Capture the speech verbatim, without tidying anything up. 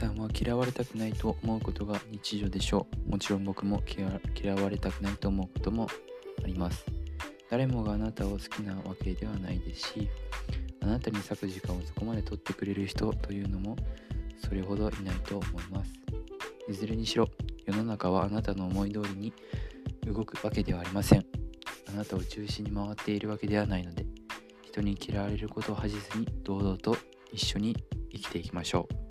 さんは嫌われたくないと思うことが日常でしょう。もちろん僕も嫌われたくないと思うこともあります。誰もがあなたを好きなわけではないですし、あなたに割く時間をそこまで取ってくれる人というのもそれほどいないと思います。いずれにしろ、世の中はあなたの思い通りに動くわけではありません。あなたを中心に回っているわけではないので、人に嫌われることを恥じずに堂々と一緒に生きていきましょう。